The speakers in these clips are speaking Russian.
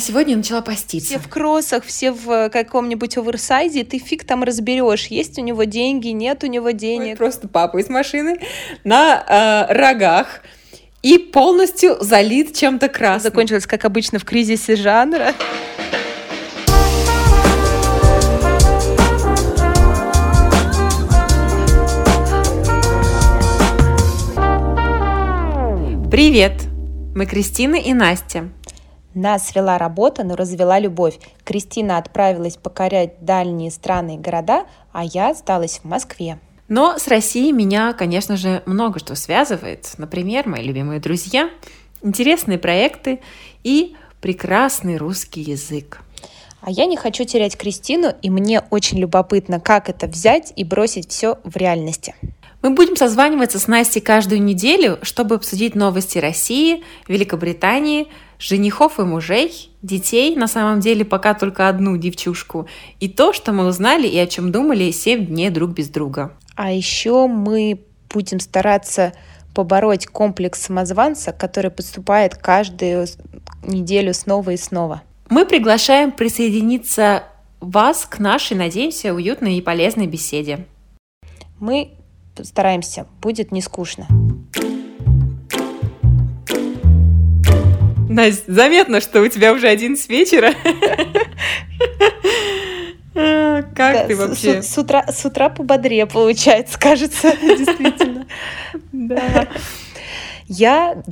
Сегодня я начала поститься. Все в кроссах, все в каком-нибудь оверсайзе, ты фиг там разберешь, есть у него деньги, нет у него денег. Ой, просто папа из машины на рогах и полностью залит чем-то красным. Закончилось, как обычно, в кризисе жанра. Привет! Мы Кристина и Настя. Нас свела работа, но развела любовь. Кристина отправилась покорять дальние страны и города, а я осталась в Москве. Но с Россией меня, конечно же, много что связывает. Например, мои любимые друзья, интересные проекты и прекрасный русский язык. А я не хочу терять Кристину, и мне очень любопытно, как это взять и бросить все в реальности. Мы будем созваниваться с Настей каждую неделю, чтобы обсудить новости России, Великобритании, женихов и мужей, детей, на самом деле пока только одну девчушку, и то, что мы узнали и о чем думали 7 дней друг без друга. А еще мы будем стараться побороть комплекс самозванца, который поступает каждую неделю снова и снова. Мы приглашаем присоединиться вас к нашей, надеемся, уютной и полезной беседе. Мы стараемся, будет не скучно. Настя, заметно, что у тебя уже 11 вечера. Как ты вообще? С утра пободрее получается, кажется, действительно. Да. Я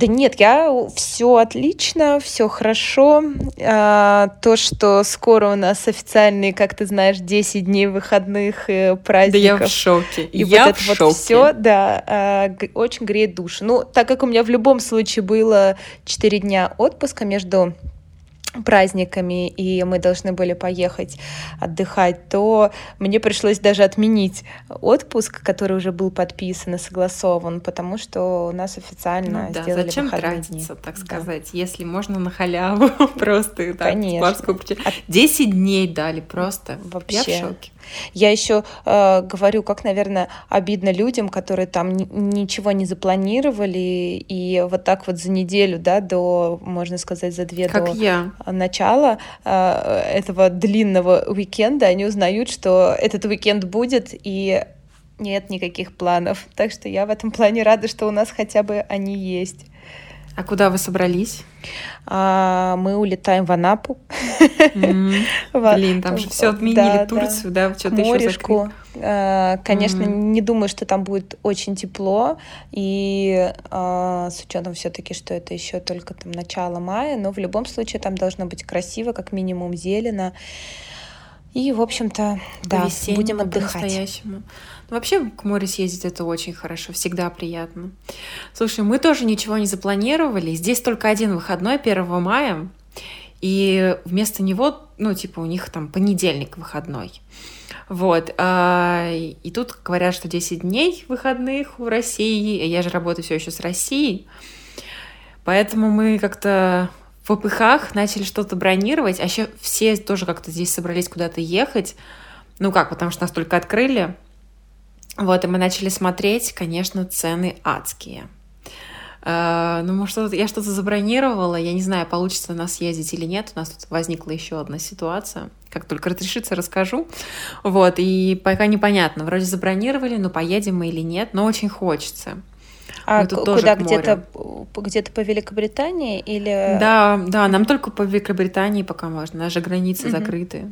все отлично, все хорошо. То, что скоро у нас официальные, как ты знаешь, 10 дней выходных и праздников. Да я в шоке. И я вот это в шоке. Вот все, да, очень греет душу. Ну, так как у меня в любом случае было 4 дня отпуска между праздниками, и мы должны были поехать отдыхать, то мне пришлось даже отменить отпуск, который уже был подписан и согласован, потому что у нас официально сделали выходные. Зачем тратиться, так сказать, если можно на халяву просто. Конечно. 10 дней дали просто. Вообще. Я в шоке. Я еще говорю, как, наверное, обидно людям, которые там ничего не запланировали, и вот так вот за неделю, да, до, можно сказать, за две как до начала этого длинного уикенда они узнают, что этот уикенд будет, и нет никаких планов. Так что я в этом плане рада, что у нас хотя бы они есть. А куда вы собрались? Мы улетаем в Анапу. Блин, там же все отменили, Турцию, да, что-то еще закрыли. Конечно, не думаю, что там будет очень тепло, и с учетом все-таки, что это еще только там начало мая, но в любом случае там должно быть красиво, как минимум зелено. И, в общем-то, да, будем отдыхать. По-настоящему. Ну, вообще, к морю съездить — это очень хорошо, всегда приятно. Слушай, мы тоже ничего не запланировали. Здесь только один выходной, 1 мая. И вместо него, у них там понедельник выходной. Вот. И тут говорят, что 10 дней выходных у России. Я же работаю все еще с Россией. Поэтому мы как-то в ППХ начали что-то бронировать, а еще все тоже как-то здесь собрались куда-то ехать, потому что нас только открыли, и мы начали смотреть, конечно, цены адские. Я что-то забронировала, я не знаю, получится у нас ездить или нет, у нас тут возникла еще одна ситуация, как только разрешится, расскажу, и пока непонятно, вроде забронировали, но поедем мы или нет, но очень хочется. А куда, где-то по Великобритании или... Да, нам только по Великобритании пока можно, наши границы закрыты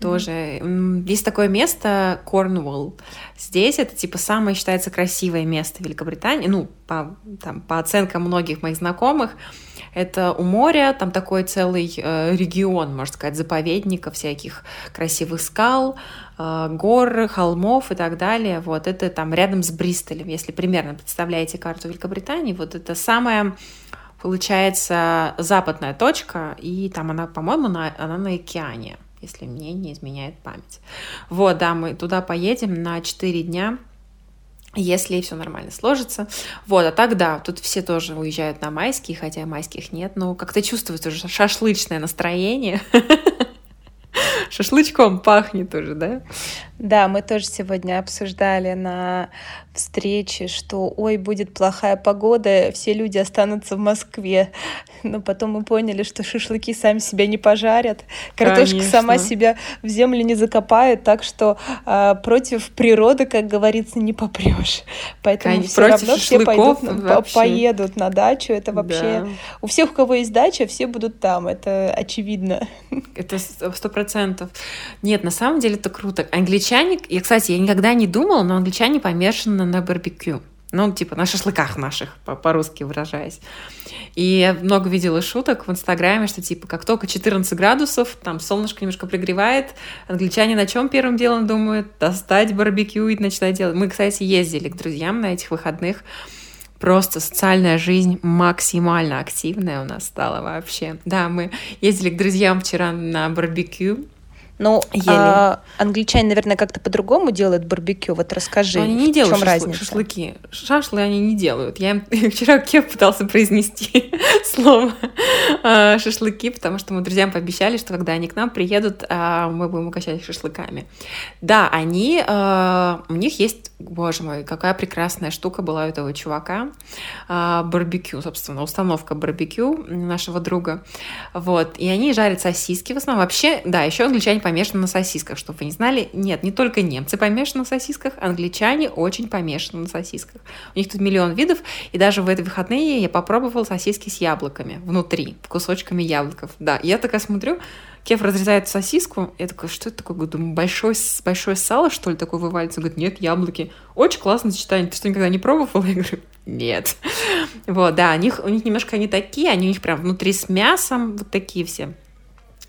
тоже. Есть такое место Корнуолл. Здесь это самое считается красивое место Великобритании, по оценкам многих моих знакомых. Это у моря, там такой целый регион, можно сказать, заповедников, всяких красивых скал, гор, холмов и так далее. Это там рядом с Бристолем, если примерно представляете карту Великобритании. Это самая, получается, западная точка, и там она, по-моему, она на океане, если мне не изменяет память. Мы туда поедем на 4 дня. Если все нормально сложится. А так да, тут все тоже уезжают на майские, хотя майских нет, но как-то чувствуется уже шашлычное настроение. Шашлычком пахнет уже, да? Да, мы тоже сегодня обсуждали на встрече, что ой, будет плохая погода, все люди останутся в Москве. Но потом мы поняли, что шашлыки сами себя не пожарят, картошка сама себя в землю не закопает, так что против природы, как говорится, не попрешь. Поэтому все равно все пойдут, поедут на дачу. Это вообще у всех, у кого есть дача, все будут там. Это очевидно. Это 100%. Нет, на самом деле это круто. Англичане, я, кстати, я никогда не думала, но англичане помешаны на барбекю. Ну, типа на шашлыках наших, по-русски выражаясь. И я много видела шуток в Инстаграме, что типа как только 14 градусов, там солнышко немножко пригревает, англичане на чем первым делом думают? Достать барбекю и начинать делать. Мы, кстати, ездили к друзьям на этих выходных. Просто социальная жизнь максимально активная у нас стала вообще. Да, мы ездили к друзьям вчера на барбекю. Ну, англичане, наверное, как-то по-другому делают барбекю. Вот расскажи, они не делают в чем разница? Шашлыки. Шашлы они не делают. Я им вчера Кев пытался произнести слово шашлыки, потому что мы друзьям пообещали, что когда они к нам приедут, мы будем угощать их шашлыками. Да, у них есть, боже мой, какая прекрасная штука была у этого чувака. Барбекю, собственно, установка барбекю нашего друга. Вот. И они жарят сосиски в основном. Вообще, да, еще англичане помешаны на сосисках, чтобы вы не знали. Нет, не только немцы помешаны на сосисках, англичане очень помешаны на сосисках. У них тут миллион видов, и даже в эти выходные я попробовала сосиски с яблоками внутри, кусочками яблоков. Да, я такая смотрю, Кеф разрезает сосиску, я такая, что это такое? Думаю, большое сало, что ли, такое вывалится? Говорит, нет, яблоки. Очень классное сочетание, ты что, никогда не пробовала? Я говорю, нет. Вот, да, у них немножко они такие, они у них прям внутри с мясом, вот такие все.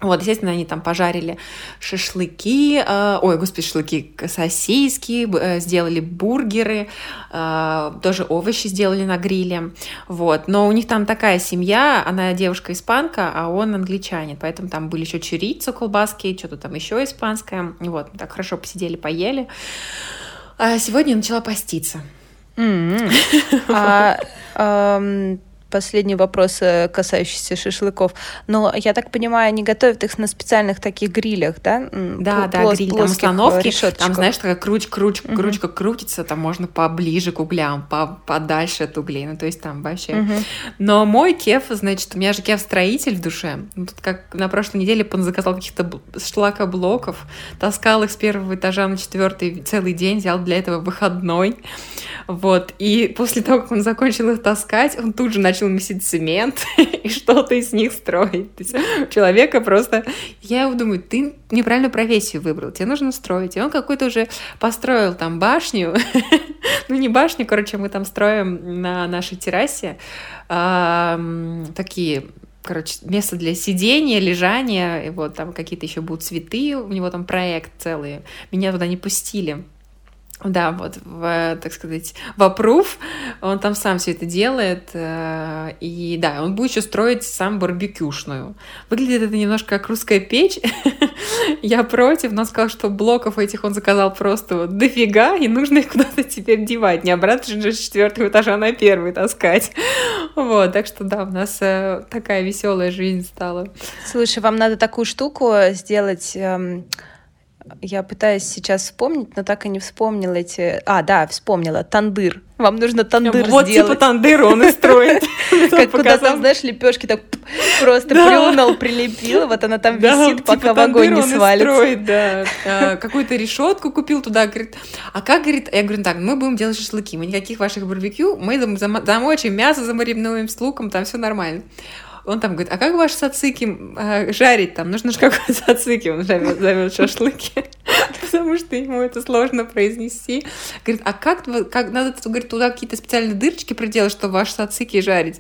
Вот, естественно, они там пожарили шашлыки, шашлыки, сосиски, сделали бургеры, тоже овощи сделали на гриле, вот. Но у них там такая семья, она девушка-испанка, а он англичанин, поэтому там были еще чурицу, колбаски, что-то там еще испанское, вот, так хорошо посидели, поели. А сегодня я начала поститься. Последний вопрос, касающийся шашлыков. Но я так понимаю, они готовят их на специальных таких грилях, да? Да, гриль, там установки, решёточках. Там, знаешь, такая ручка крутится, там можно поближе к углям, подальше от углей, ну, то есть там вообще. Но мой Кеф, значит, у меня же Кеф-строитель в душе. Тут как на прошлой неделе он заказал каких-то шлакоблоков, таскал их с первого этажа на 4-й целый день, взял для этого выходной. Вот, и после того, как он закончил их таскать, он тут же начал месить цемент и что-то из них строить. То есть человека просто... Я его думаю, ты неправильную профессию выбрал, тебе нужно строить. И он какой-то уже построил там башню. Ну, не башню, короче, мы там строим на нашей террасе такие... Короче, место для сидения, лежания. И вот там какие-то еще будут цветы. У него там проект целый. Меня туда не пустили. Да, вот, так сказать, в аппрув, он там сам все это делает, и да, он будет еще строить сам барбекюшную. Выглядит это немножко как русская печь, я против, но он сказал, что блоков этих он заказал просто дофига, и нужно их куда-то теперь девать, не обратно же с 4-го этажа на 1-й таскать. Вот, так что да, у нас такая веселая жизнь стала. Слушай, вам надо такую штуку сделать... Я пытаюсь сейчас вспомнить, но так и не вспомнила эти... вспомнила. Тандыр. Вам нужно тандыр вот сделать. Вот типа тандыр он и строит. Как куда там, знаешь, лепешки так просто плюнул, прилепил. Вот она там висит, пока в огонь не свалится. Какую-то решетку купил туда. Говорит, а как, говорит... Я говорю, так, мы будем делать шашлыки. Мы никаких ваших барбекю. Мы замочим мясо, замаринуем с луком, там все нормально. Он там говорит, а как ваши сацики жарить там? Нужно же какой-то сацики, он зовет шашлыки, потому что ему это сложно произнести. Говорит, а как надо туда какие-то специальные дырочки проделать, чтобы ваши сацики жарить?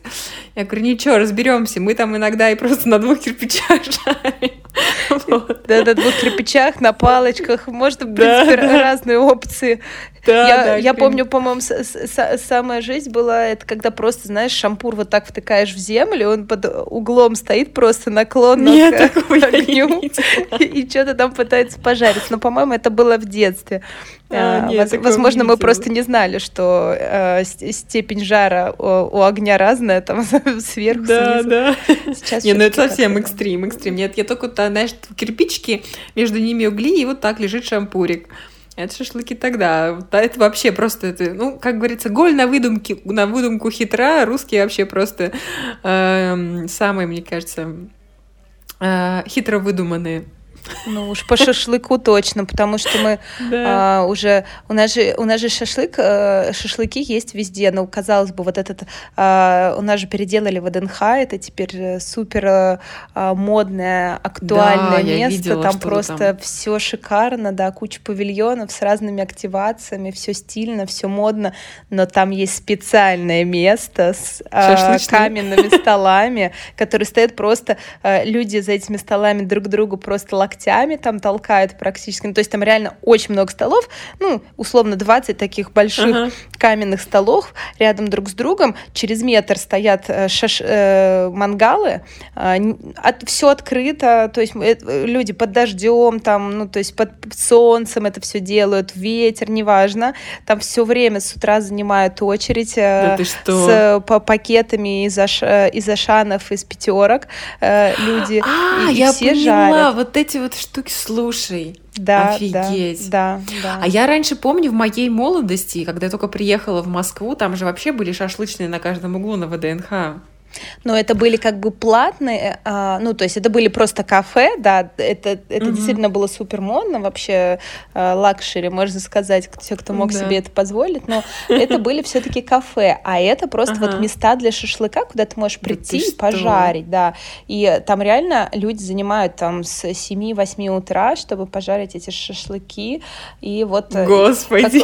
Я говорю, ничего, разберемся, мы там иногда и просто на 2 кирпичах жарим. Да, на 2 кирпичах, на палочках, может, в принципе, разные опции. Я помню, по-моему, самая жесть была, это когда просто, знаешь, шампур вот так втыкаешь в землю, он под углом стоит просто наклонно к огню и что-то там пытается пожарить. Но, по-моему, это было в детстве. Возможно, мы просто не знали, что степень жара у огня разная, там сверху, снизу. Нет, это совсем экстрим. Нет, я только, знаешь, кирпичики, между ними угли, и вот так лежит шампурик. Это шашлыки тогда. Это вообще просто, это, ну, как говорится, голь на выдумку хитра. Русские вообще просто самые, мне кажется, хитро выдуманные. Ну уж по шашлыку точно, потому что мы уже... У нас же шашлыки есть везде, но, казалось бы, вот этот... У нас же переделали ВДНХ, это теперь супер модное, актуальное место. Видела, там просто там все шикарно, да, куча павильонов с разными активациями, все стильно, все модно, но там есть специальное место с каменными столами, которые стоят просто... Люди за этими столами друг другу просто локтями там толкают практически. Ну, то есть там реально очень много столов, ну, условно, 20 таких больших каменных столов рядом друг с другом. Через метр стоят мангалы, все открыто, то есть люди под дождем, там, ну, то есть под солнцем это все делают, ветер, неважно. Там все время с утра занимают очередь с пакетами из Ашанов, из Пятёрок люди. И все жарят. Вот эти вот штуки, слушай. Да, офигеть. Да. А я раньше помню, в моей молодости, когда я только приехала в Москву, там же вообще были шашлычные на каждом углу на ВДНХ. Но это были как бы платные, ну, то есть это были просто кафе, да, это действительно было супер модно, вообще лакшери, можно сказать, все, кто мог себе это позволить, но это были все-таки кафе, а это просто вот места для шашлыка, куда ты можешь прийти и пожарить, да, и там реально люди занимают там с 7-8 утра, чтобы пожарить эти шашлыки, и вот... Господи!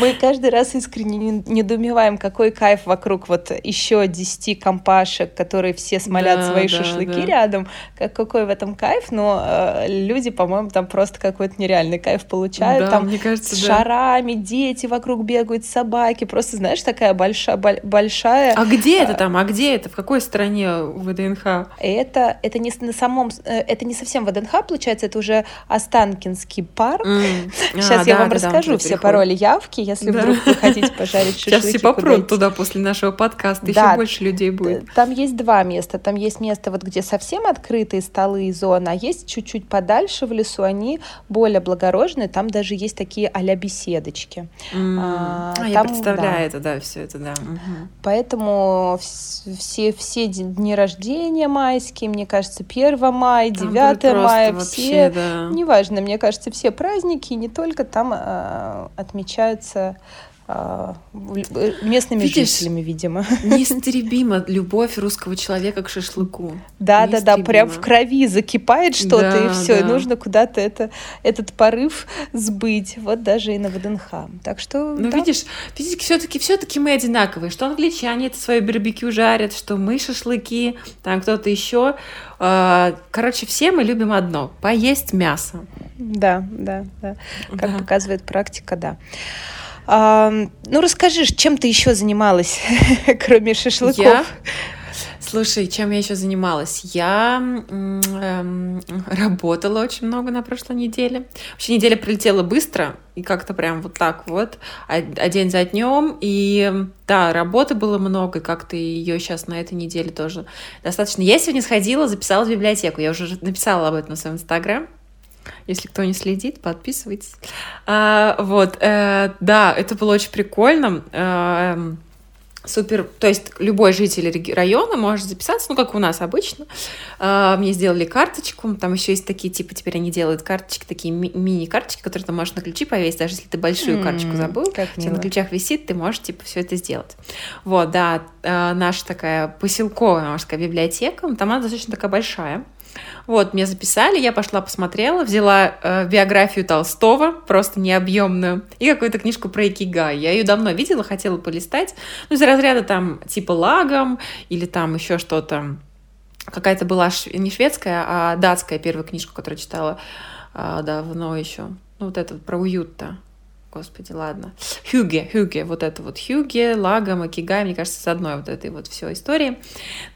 Мы каждый раз искренне недоумеваем, какой кайф вокруг вот еще 10 компашек, которые все смолят свои шашлыки рядом. Какой в этом кайф, но люди, по-моему, там просто какой-то нереальный кайф получают. Да, там мне кажется, с шарами, дети вокруг бегают, собаки. Просто, знаешь, такая большая... А где это там? А где это? В какой стране ВДНХ? Это не на самом... Это не совсем ВДНХ, получается, это уже Останкинский парк. Сейчас я вам расскажу все пароли явки, если вдруг вы хотите пожарить шашлыки. Сейчас все попрут туда после нашего подкаста. Еще больше людей будет. Там есть два места. Там есть место, вот, где совсем открытые столы и зоны, а есть чуть-чуть подальше в лесу, они более облагороженные, там даже есть такие а-ля беседочки. Я представляю это, да, все это, да. Поэтому все дни рождения майские, мне кажется, 1 мая, 9 мая, все, неважно, мне кажется, все праздники, не только там отмечаются... местными жителями, видимо. Неистребима любовь русского человека к шашлыку. Да, прям в крови закипает что-то, и все, и нужно куда-то этот порыв сбыть, вот даже и на ВДНХ. Так что... Ну, видишь, физики все-таки мы одинаковые, что англичане это свое барбекю жарят, что мы шашлыки, там кто-то еще. Короче, все мы любим одно — поесть мясо. Да. Как показывает практика, да. Ну, расскажи, чем ты еще занималась, кроме шашлыков? Слушай, чем я еще занималась? Я работала очень много на прошлой неделе. Вообще неделя пролетела быстро, и как-то прям вот так вот, а день за днем. И да, работы было много, и как-то ее сейчас на этой неделе тоже достаточно. Я сегодня сходила, записала в библиотеку. Я уже написала об этом в своем Инстаграм. Если кто не следит, подписывайтесь. Да, это было очень прикольно. Супер, то есть любой житель района может записаться, ну, как у нас обычно. Мне сделали карточку, там еще есть такие, типа, теперь они делают карточки, такие мини-карточки, которые ты можешь на ключи повесить, даже если ты большую карточку забыл, все на ключах висит, ты можешь, типа, все это сделать. Вот, да, наша такая поселковая, можно сказать, библиотека, там она достаточно такая большая. Вот, меня записали, я пошла посмотрела, взяла биографию Толстого, просто необъемную, и какую-то книжку про Икигай. Я ее давно видела, хотела полистать, ну, из разряда там типа «Лагом» или там еще что-то. Какая-то была не шведская, а датская первая книжка, которую читала давно еще. Ну, вот это вот про уют-то. господи, ладно. Хюге, Лагом, Икигай, мне кажется, с одной вот этой вот всей истории.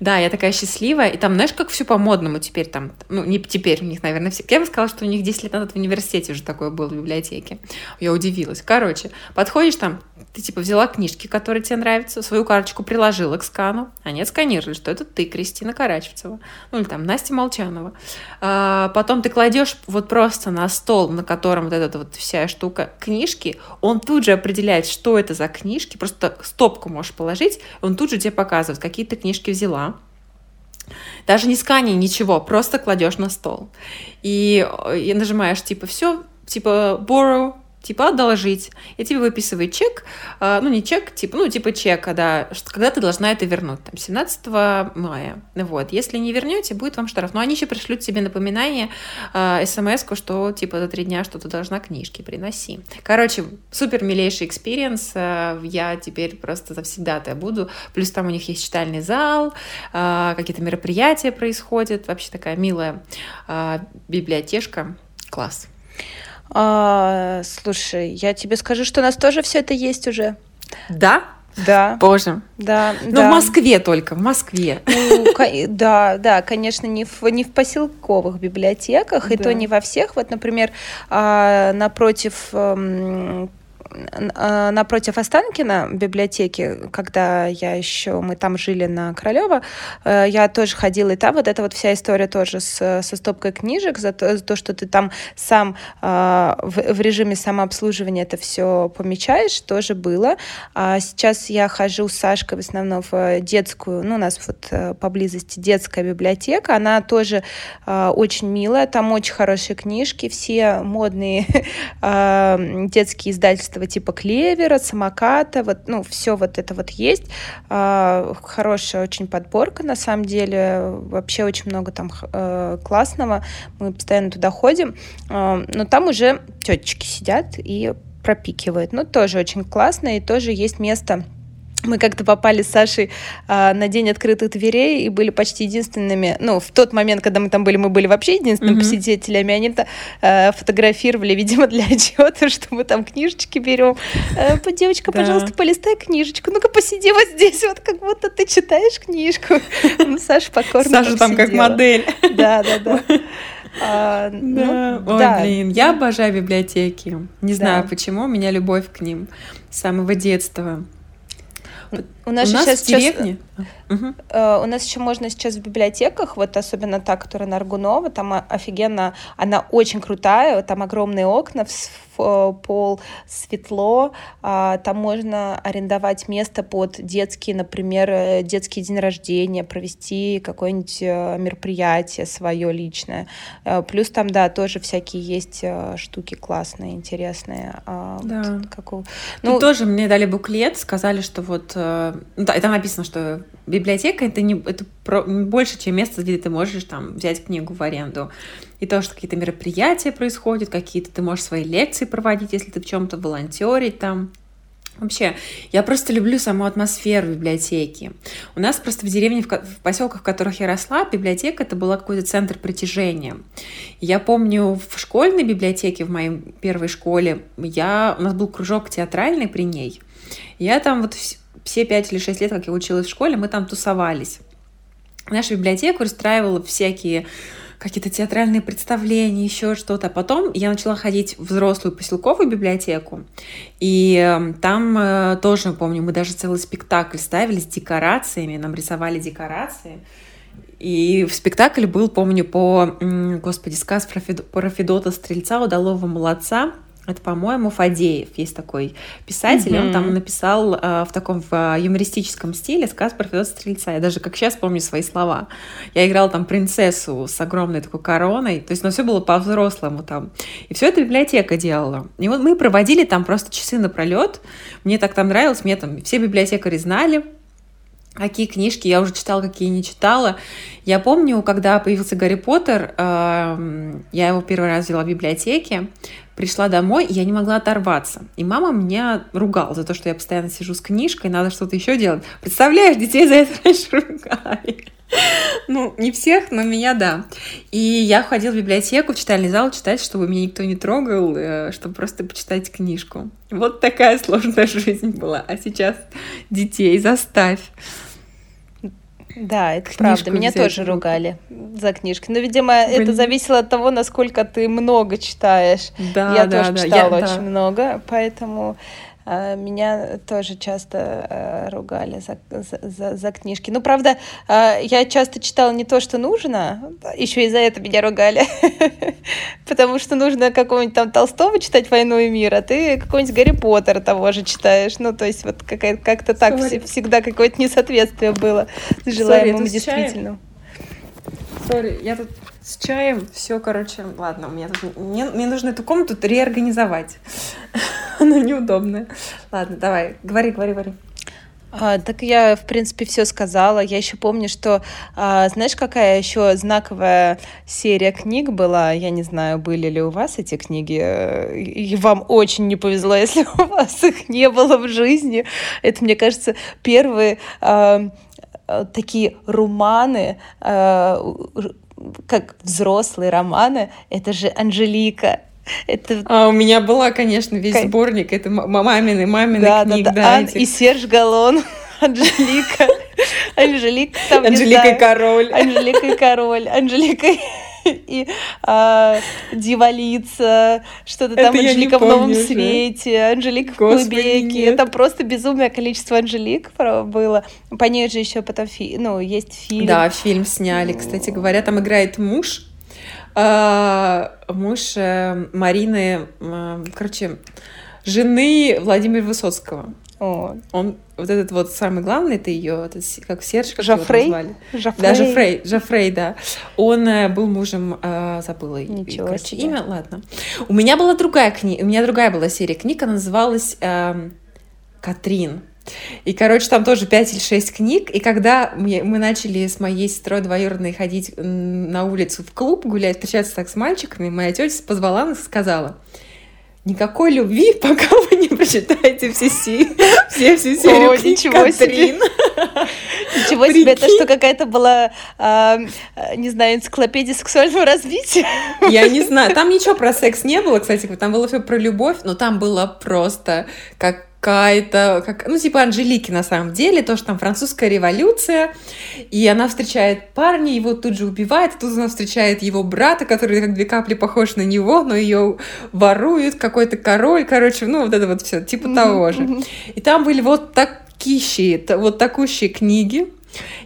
Да, я такая счастливая. И там, знаешь, как все по-модному теперь там, ну, не теперь, у них, наверное, все. Я бы сказала, что у них 10 лет назад в университете уже такое было в библиотеке. Я удивилась. Короче, подходишь там, ты типа взяла книжки, которые тебе нравятся, свою карточку приложила к скану, они отсканировали, что это ты, Кристина Карачевцева, ну или там Настя Молчанова. Потом ты кладешь вот просто на стол, на котором вот эта вот вся штука книжки, он тут же определяет, что это за книжки, просто стопку можешь положить, он тут же тебе показывает, какие ты книжки взяла. Даже не скани, ничего, просто кладешь на стол. И нажимаешь типа все, типа borrow, типа одолжить, я тебе выписываю чек, ну не чек, типа, ну типа чека, да, когда ты должна это вернуть, там, 17 мая, вот, если не вернете, будет вам штраф, но они еще пришлют тебе напоминание, смс-ку, что типа за 3 дня что-то должна книжки, приноси. Короче, супер милейший экспириенс, я теперь просто завсегдатая буду, плюс там у них есть читальный зал, какие-то мероприятия происходят, вообще такая милая библиотешка, класс. Слушай, я тебе скажу, что у нас тоже все это есть уже. Да? Да. Боже. Да. Но да. В Москве только, в Москве. Ну, да, конечно, не в поселковых библиотеках, да. И то не во всех. Вот, например, напротив Останкина библиотеки, когда мы там жили на Королёва, я тоже ходила, и там вот эта вот вся история тоже со стопкой книжек, за то, что ты там сам в режиме самообслуживания это все помечаешь, тоже было. А сейчас я хожу с Сашкой в основном в детскую, ну, у нас вот поблизости детская библиотека, она тоже очень милая, там очень хорошие книжки, все модные детские издательства типа клевера, самоката, вот, ну, все вот это вот есть. Хорошая очень подборка, на самом деле. Вообще очень много там классного. Мы постоянно туда ходим. Но там уже тетечки сидят и пропикивают. Ну, тоже очень классно, и тоже есть место. Мы как-то попали с Сашей на день открытых дверей и были почти единственными. Ну, в тот момент, когда мы там были, мы были вообще единственными посетителями. Они-то фотографировали, видимо, для отчета, что мы там книжечки берем. Девочка, пожалуйста, полистай книжечку. Ну-ка, посиди вот здесь, вот как будто ты читаешь книжку. Саша покорно посидела. Саша там как модель. Да. Блин, я обожаю библиотеки. Не знаю почему, у меня любовь к ним с самого детства. У нас сейчас в деревне? У нас еще можно сейчас в библиотеках, вот особенно та, которая на Аргунова, там офигенно, она очень крутая, там огромные окна, пол светло, там можно арендовать место под детские, например, детский день рождения, провести какое-нибудь мероприятие свое личное. Плюс там, да, тоже всякие есть штуки классные, интересные. Да. Тут тоже мне дали буклет, сказали, что вот... Да, и там написано, что библиотека — это больше, чем место, где ты можешь там взять книгу в аренду. И то, что какие-то мероприятия происходят, какие-то ты можешь свои лекции проводить, если ты в чем-то волонтерить там. Вообще, я просто люблю саму атмосферу библиотеки. У нас просто в деревне, в поселках, в которых я росла, библиотека — это была какой-то центр притяжения. Я помню, в школьной библиотеке, в моей первой школе, у нас был кружок театральный при ней. Я там вот... Все 5 или 6 лет, как я училась в школе, мы там тусовались. Нашу библиотеку устраивала всякие какие-то театральные представления, еще что-то. А потом я начала ходить в взрослую поселковую библиотеку. И там тоже, помню, мы даже целый спектакль ставили с декорациями, нам рисовали декорации. И в спектакле был, помню, сказ про Федота-Стрельца, удалого молодца. Это, по-моему, Фадеев, есть такой писатель, он там написал в таком юмористическом стиле сказ про Федота-Стрельца. Я даже, как сейчас, помню свои слова. Я играла там принцессу с огромной такой короной, то есть, но все было по-взрослому там. И все это библиотека делала. И вот мы проводили там просто часы напролет. Мне так там нравилось, мне там все библиотекари знали, какие книжки я уже читала, какие не читала. Я помню, когда появился Гарри Поттер, я его первый раз взяла в библиотеке, пришла домой, и я не могла оторваться. И мама меня ругала за то, что я постоянно сижу с книжкой, надо что-то еще делать. Представляешь, детей за это раньше ругали. Ну, не всех, но меня, да. И я ходила в библиотеку, в читальный зал читать, чтобы меня никто не трогал, чтобы просто почитать книжку. Вот такая сложная жизнь была. А сейчас детей заставь. Да, это правда. Меня тоже ругали за книжки. Но, видимо, это зависело от того, насколько ты много читаешь. Да, я тоже читала очень много, поэтому... Меня тоже часто ругали за книжки. Ну, правда, я часто читала не то, что нужно, еще и за это меня ругали, потому что нужно какого-нибудь там Толстого читать «Войну и мир», а ты какой-нибудь Гарри Поттера того же читаешь. Ну, то есть вот как-то так всегда какое-то несоответствие было желаемому действительному. Сори, я тут с чаем, все, короче, ладно, у меня тут... мне нужно эту комнату реорганизовать. Она неудобная. Ладно, давай, говори. Так я, в принципе, все сказала. Я еще помню, что, знаешь, какая еще знаковая серия книг была? Я не знаю, были ли у вас эти книги. И вам очень не повезло, если у вас их не было в жизни. Это, мне кажется, первые такие романы, как взрослые романы. Это же «Анжелика». Это... А у меня была, конечно, весь сборник. Это мамины да, книг. Да. Ан и Серж Галлон, Анжелика. Анжелика и король. Анжелика и дьяволица. Что-то там Анжелика в новом свете. Анжелика в Квебеке. Это просто безумное количество Анжелик было. По ней же еще потом есть фильм. Да, фильм сняли. Кстати говоря, там играет муж Марины, жены Владимира Высоцкого. О. Он вот этот вот самый главный, это ее, как Серж, как Жофрей? Его назвали. Жофрей. Да, Жофрей, да. Он был мужем, забыла имя, ладно. У меня была другая книга, серия книг, она называлась «Катрин». И, короче, там тоже 5 или 6 книг. И когда мы начали с моей сестрой двоюродной ходить на улицу в клуб, гулять, встречаться так с мальчиками, моя тетя позвала нас и сказала: никакой любви, пока вы не прочитаете все серию книг Катрин. Ничего себе, это что, какая-то была, не знаю, энциклопедия сексуального развития? Я не знаю, там ничего про секс не было, кстати, там было все про любовь, но там было просто типа Анжелики на самом деле, то, что там французская революция, и она встречает парня, его тут же убивает, тут она встречает его брата, который как две капли похож на него, но ее воруют, какой-то король, короче, вот это вот все, типа того же. И там были такущие книги.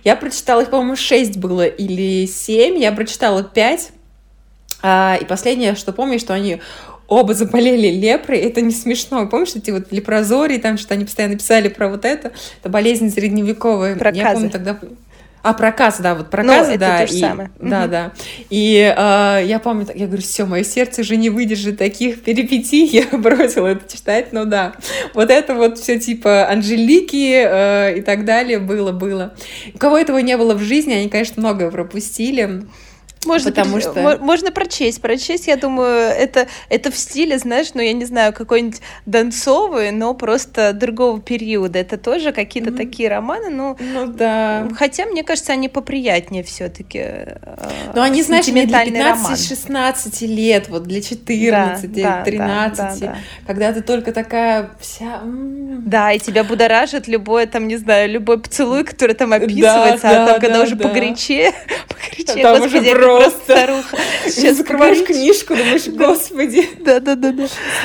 Я прочитала их, по-моему, 6 было или 7, я прочитала 5, и последнее, что помню, что они... Оба заболели лепрой, это не смешно. Помнишь, эти лепрозории, там что-то они постоянно писали про это болезнь средневековая. Проказы. Я помню тогда... проказы, это то же самое. Да. И я помню, я говорю, все, мое сердце уже не выдержит таких перипетий, я бросила это читать, но да. Вот это вот все типа Анжелики и так далее было. У кого этого не было в жизни, они, конечно, многое пропустили. Можно прочесть, я думаю, это в стиле, знаешь, я не знаю, какой-нибудь Донцовый, но просто другого периода. Это тоже какие-то такие романы, да. Хотя, мне кажется, они поприятнее все-таки. Но они, знаешь, для 15-16 лет, для 14, да, 13, да. Когда ты только такая вся... Да, и тебя будоражит любой поцелуй, который там описывается, когда уже погорячее, господи, просто старуха. Сейчас открываешь книжку, думаешь, господи. Да.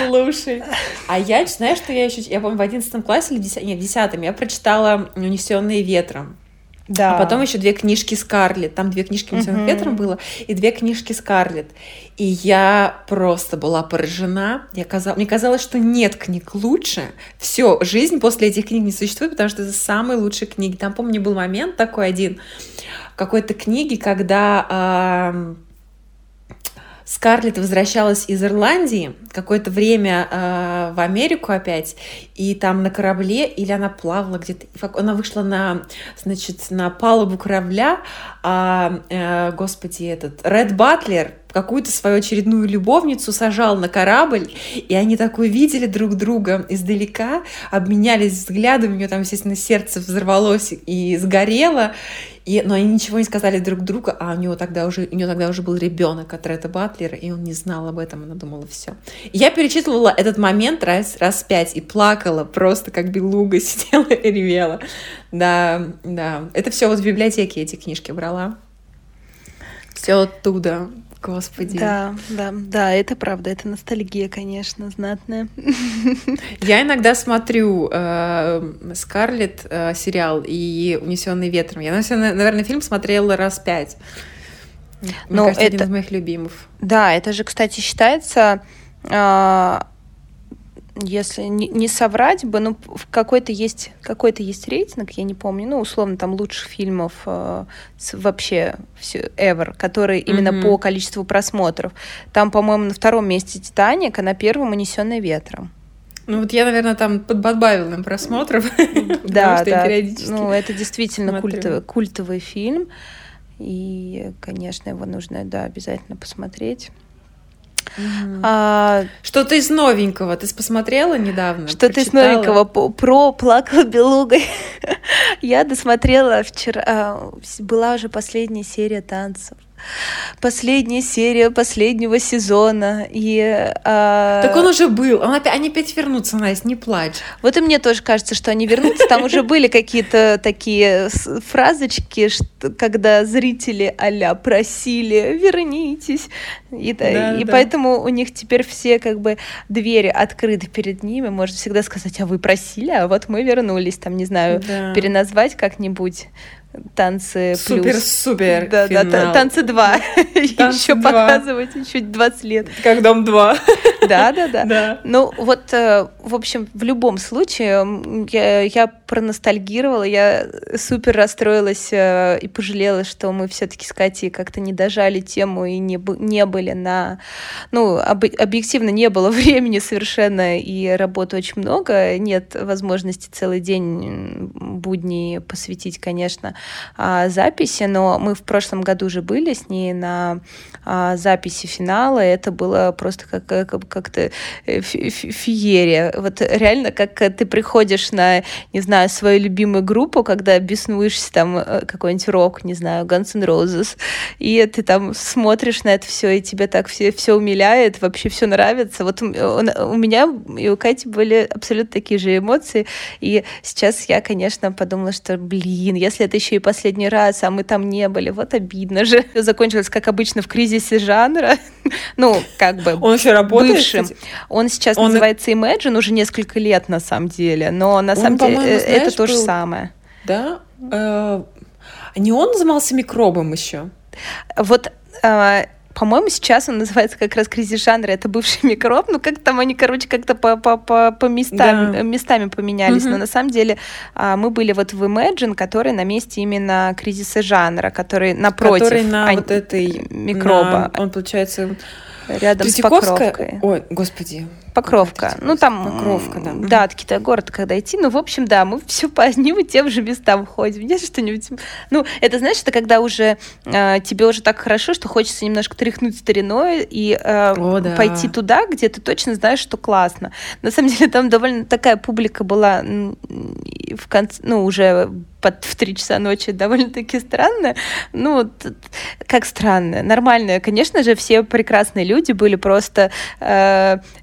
Слушай. А я, знаешь, что я еще... Я помню, в 11 классе или в 10 я прочитала «Унесённые ветром». Да. А потом еще 2 книжки Скарлетт. Там 2 книжки «Унесённых ветром» было, и 2 книжки Скарлетт. И я просто была поражена. Мне казалось, что нет книг лучше. Все, жизнь после этих книг не существует, потому что это самые лучшие книги. Там, помню, был момент такой один... какой-то книги, когда Скарлетт возвращалась из Ирландии какое-то время в Америку опять, и там на корабле, или она плавала где-то, она вышла на палубу корабля, Рэд Батлер какую-то свою очередную любовницу сажал на корабль, и они так увидели друг друга издалека, обменялись взглядами, у нее там, естественно, сердце взорвалось и сгорело, но они ничего не сказали друг другу, а у нее тогда уже был ребенок от Ретта Батлера, и он не знал об этом, она думала, все. Я перечитывала этот момент раз 5 и плакала, просто как белуга сидела и ревела. Да. Это все вот в библиотеке эти книжки брала. Все оттуда. Господи. Да, это правда, это ностальгия, конечно, знатная. Я иногда смотрю Скарлетт сериал и «Унесённые ветром». Я, наверное, фильм смотрела раз 5. Мне кажется, это один из моих любимых. Да, это же, кстати, считается, если не соврать бы, ну, какой-то есть рейтинг, я не помню, ну, условно, там, лучших фильмов вообще ever, которые именно по количеству просмотров. Там, по-моему, на втором месте «Титаник», а на первом «Унесённые ветром». Ну, вот я, наверное, там подбавила им просмотров, потому что я периодически... Ну, это действительно культовый фильм, и, конечно, его нужно, да, обязательно посмотреть. Что-то из новенького ты посмотрела недавно? Что-то из новенького про «Плакала белугой». Я досмотрела вчера, была уже последняя серия «Танцев». Последняя серия последнего сезона. Так он уже был. Они опять вернутся, Настя, не плачь. Вот и мне тоже кажется, что они вернутся. Там уже были какие-то такие фразочки, когда зрители а-ля просили: вернитесь. И поэтому у них теперь все как бы двери открыты перед ними. Можно всегда сказать: а вы просили, а вот мы вернулись. Там, не знаю, переназвать как-нибудь. «Танцы плюс». Супер-супер. Да, «Танцы 2». Еще показывать еще 20 лет. Как «Дом 2». Да. Ну, вот, в общем, в любом случае, я проностальгировала, я супер расстроилась и пожалела, что мы все-таки с Катей как-то не дожали тему и не были на... Ну, объективно не было времени совершенно, и работы очень много, нет возможности целый день будни посвятить, конечно, записи, но мы в прошлом году уже были с ней на записи финала, это было просто как-то феерия. Вот реально, как ты приходишь на, не знаю, свою любимую группу, когда беснуешься, там какой-нибудь рок, не знаю, Guns N' Roses, и ты там смотришь на это все, и тебе так все умиляет, вообще все нравится. Вот у меня и у Кати были абсолютно такие же эмоции, и сейчас я, конечно, подумала, что, если это еще и последний раз, а мы там не были, вот обидно же. Все закончилось, как обычно, в «Кризисе жанра». Ну, как бы... Он еще работает? Бывшим. Он сейчас называется Imagine уже несколько лет, на самом деле. Но на самом деле это то же самое. Да? Не он назывался «Микробом» еще? Вот... По-моему, сейчас он называется как раз «Кризис жанра», это «Бывший микроб». Ну, как там они, короче, как-то по местам, местами поменялись. Но на самом деле мы были вот в Imagine, который на месте именно «Кризиса жанра», который напротив, который на вот этой микроба. Он, получается, рядом с Покровкой. Ой, господи. Покровка. Ну, там... Покровка, да. Да, от Китай-города, когда идти. Ну, в общем, да, мы все по одним и тем же местам ходим. Нет, что-нибудь... Ну, это, знаешь, это когда уже тебе уже так хорошо, что хочется немножко тряхнуть стариной и пойти туда, где ты точно знаешь, что классно. На самом деле, там довольно такая публика была в конце... Ну, уже в 3 часа ночи довольно-таки странная. Ну, как странная. Нормальная. Конечно же, все прекрасные люди были, просто...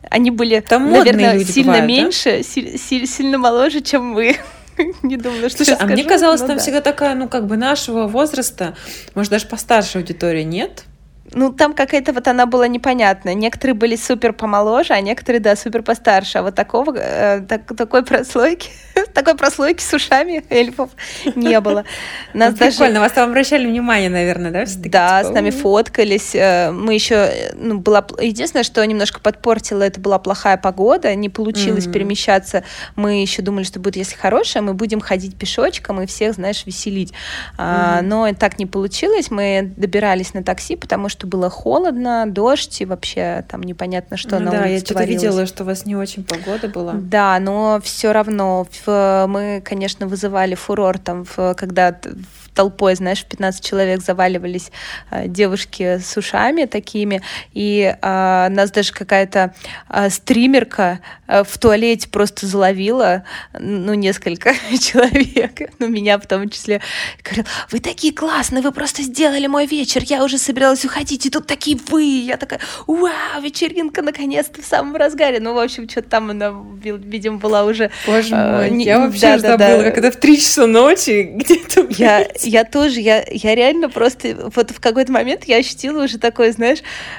Они были, там, наверное, сильно бывают, меньше, да? сильно моложе, чем мы. Не думала, что... Слушай, а скажу, мне казалось, там всегда такая, ну, как бы нашего возраста, может, даже постарше аудитория, нет? Ну, там какая-то вот она была непонятная. Некоторые были супер помоложе, а некоторые, да, супер постарше. А вот такой прослойки с ушами эльфов не было. Нас даже... Прикольно, вас там обращали внимание, наверное, да? Все-таки, да, типа, с нами фоткались. Мы еще... Ну, была... Единственное, что немножко подпортило, это была плохая погода, не получилось перемещаться. Мы еще думали, что будет, если хорошая, мы будем ходить пешочком и всех, знаешь, веселить. Но так не получилось. Мы добирались на такси, потому что что было холодно, дождь и вообще там непонятно, что на улице творилось. Да, я что-то видела, что у вас не очень погода была. Да, но все равно мы, конечно, вызывали фурор там, когда толпой, знаешь, в 15 человек заваливались девушки с ушами такими, и нас даже какая-то стримерка в туалете просто заловила, ну, несколько человек, ну, меня в том числе, говорила: вы такие классные, вы просто сделали мой вечер, я уже собиралась уходить, и тут такие вы, я такая: вау, вечеринка, наконец-то в самом разгаре, ну, в общем, что-то там она, видимо, была уже... Боже мой, я вообще забыла, когда в 3 часа ночи где-то быть. Я тоже, я реально просто вот в какой-то момент я ощутила уже такое, знаешь,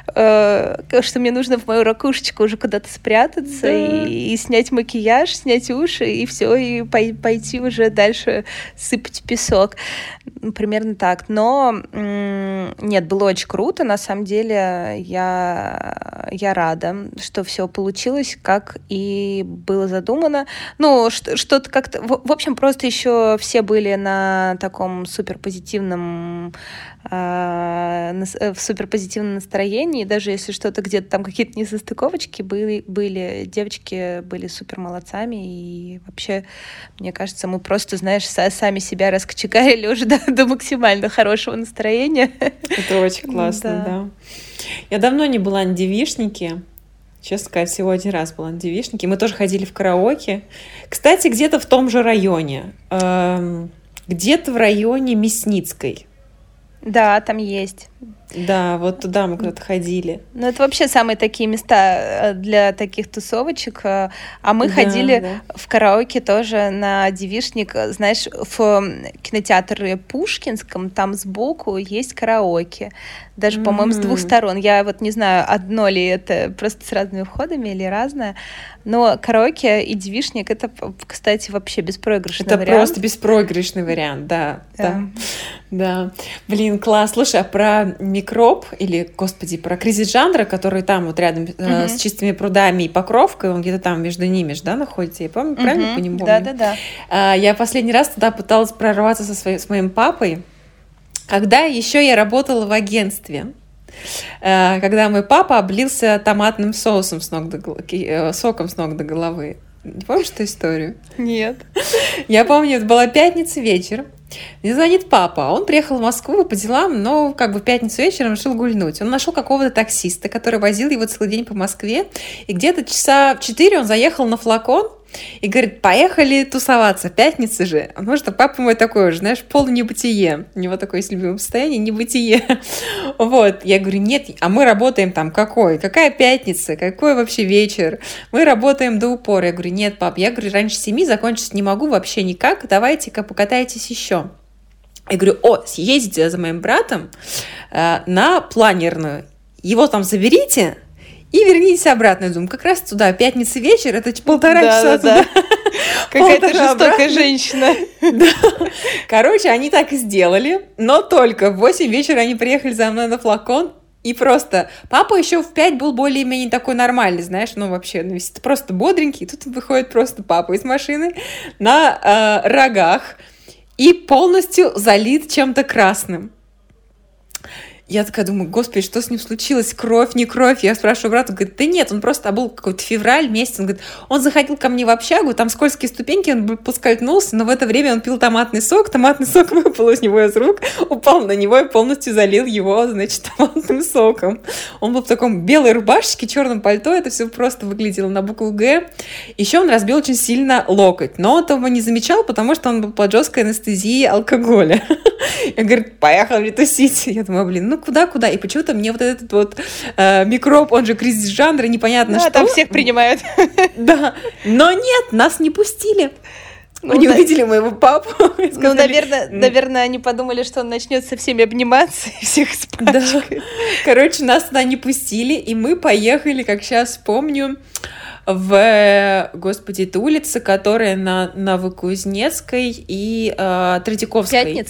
что мне нужно в мою ракушечку уже куда-то спрятаться, да, и снять макияж, снять уши, и все, и пойти уже дальше сыпать песок. Примерно так. Но нет, было очень круто. На самом деле я рада, что все получилось, как и было задумано. Ну, что-то как-то... В общем, просто еще все были на таком суперпозитивном в суперпозитивном настроении, даже если что-то где-то там какие-то несостыковочки были, девочки были супер молодцами, и вообще, мне кажется, мы просто, знаешь, сами себя раскочегарили уже до максимально хорошего настроения. Это очень классно, да. Я давно не была на девичнике. Честно сказать, всего один раз была на девичнике. Мы тоже ходили в караоке. Кстати, где-то в том же районе. Где-то в районе Мясницкой. Да, там есть. Да, вот туда мы куда-то ходили. Ну, это вообще самые такие места для таких тусовочек. А мы ходили в караоке тоже на девичник. Знаешь, в кинотеатре Пушкинском там сбоку есть караоке. Даже, по-моему, с 2 сторон. Я вот не знаю, одно ли это просто с разными входами или разное. Но караоке и девичник — это, кстати, вообще беспроигрышный вариант. Это просто беспроигрышный вариант, да. Да. Блин, класс. Слушай, а про «Микроб» или, господи, про «Кризис жанра», который там вот рядом с «Чистыми прудами» и «Покровкой», он где-то там между ними же, да, находится? Я помню, правильно по нему помню? Да. Я последний раз туда пыталась прорваться с моим папой, когда еще я работала в агентстве, когда мой папа облился томатным соусом соком с ног до головы. Не помнишь эту историю? Нет. Я помню, это была пятница вечер. Мне звонит папа, он приехал в Москву по делам, но как бы в пятницу вечером решил гульнуть. Он нашел какого-то таксиста, который возил его целый день по Москве, и где-то часа в 4 он заехал на Флакон и говорит: поехали тусоваться, пятница же. Потому что папа мой такой уже, знаешь, полунебытие. У него такое есть любимое состояние — небытие. Вот, я говорю: нет, а мы работаем там какая пятница, какой вообще вечер, мы работаем до упора. Я говорю: нет, пап, раньше 7 закончить не могу вообще никак, давайте-ка покатайтесь еще. Я говорю: съездите за моим братом на Планерную, его там заберите и вернитесь обратно. Я думаю, как раз туда, пятница вечер, это 1,5 часа туда. Какая-то жестокая женщина. Короче, они так и сделали, но только в 8 вечера они приехали за мной на Флакон, и просто... Папа еще в 5 был более-менее такой нормальный, знаешь, ну вообще, просто бодренький, и тут выходит просто папа из машины на рогах и полностью залит чем-то красным. Я такая думаю: господи, что с ним случилось? Кровь, не кровь? Я спрашиваю брата, он говорит: да нет, он просто был какой-то февраль месяц. Он говорит: он заходил ко мне в общагу, там скользкие ступеньки, он поскользнулся, но в это время он пил томатный сок выпал из него из рук, упал на него и полностью залил его, значит, томатным соком. Он был в таком белой рубашечке, черном пальто, это все просто выглядело на букву «Г». Еще он разбил очень сильно локоть, но он этого не замечал, потому что он был под жесткой анестезией алкоголя. Я говорю: поехали тусить. Я думаю: блин, куда-куда. И почему-то мне вот этот «Микроб», он же «Кризис жанра», непонятно что. Там всех принимают. Да. Но нет, нас не пустили. Они увидели моего папу. Ну, наверное, они подумали, что он начнет со всеми обниматься и всех спрашивать. Короче, нас туда не пустили, и мы поехали, как сейчас помню, это улица, которая на Новокузнецкой и Третьяковской.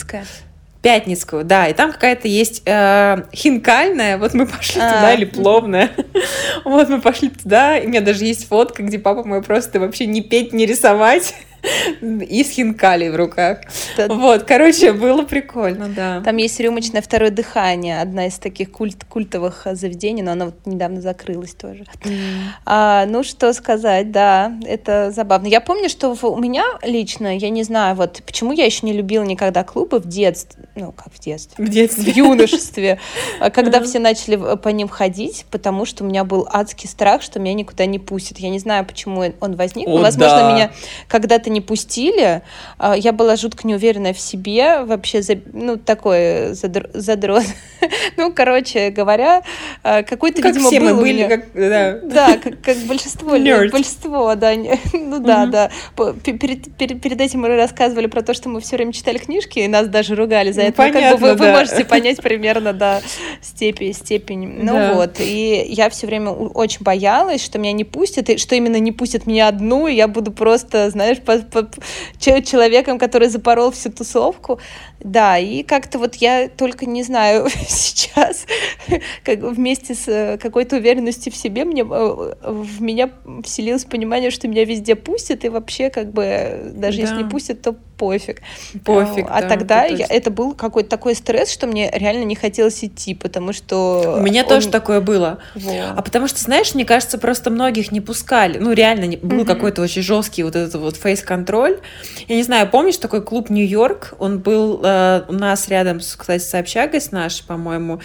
Пятницкую, да, и там какая-то есть хинкальная, вот мы пошли туда, или пловная, Вот мы пошли туда, и у меня даже есть фотка, где папа мой просто вообще не петь, не рисовать, и с хинкали в руках. Вот, короче, было прикольно, да. Там есть рюмочное «Второе дыхание», одна из таких культовых заведений, но она вот недавно закрылась тоже. Ну, что сказать, да, это забавно. Я помню, что у меня лично, я не знаю, вот почему я еще не любила никогда клубы в детстве, ну, как в детстве? В детстве. В юношестве, когда все начали по ним ходить, потому что у меня был адский страх, что меня никуда не пустят. Я не знаю, почему он возник. Возможно, меня когда-то не пустили. Я была жутко неуверенная в себе, вообще, ну, такой задрот. Ну, короче говоря, какой-то, видимо, был у меня... Да, как большинство людей. Большинство, да. Ну, да, да. Перед этим мы рассказывали про то, что мы все время читали книжки, и нас даже ругали за это. Как бы вы можете понять примерно, да, степень. Ну, вот. И я все время очень боялась, что меня не пустят, и что именно не пустят меня одну, и я буду просто, знаешь, человеком, который запорол всю тусовку. Да, и как-то вот я только не знаю сейчас, как вместе с какой-то уверенностью в себе в меня вселилось понимание, что меня везде пустят, и вообще как бы даже если не пустят, то пофиг. А тогда это был какой-то такой стресс, что мне реально не хотелось идти, потому что... У меня тоже такое было. А потому что, знаешь, мне кажется, просто многих не пускали. Ну, реально, был какой-то очень жесткий вот этот вот фейс-контроль. Я не знаю, помнишь такой клуб «Нью-Йорк»? Он был у нас рядом, кстати, с общагой с нашей, по-моему,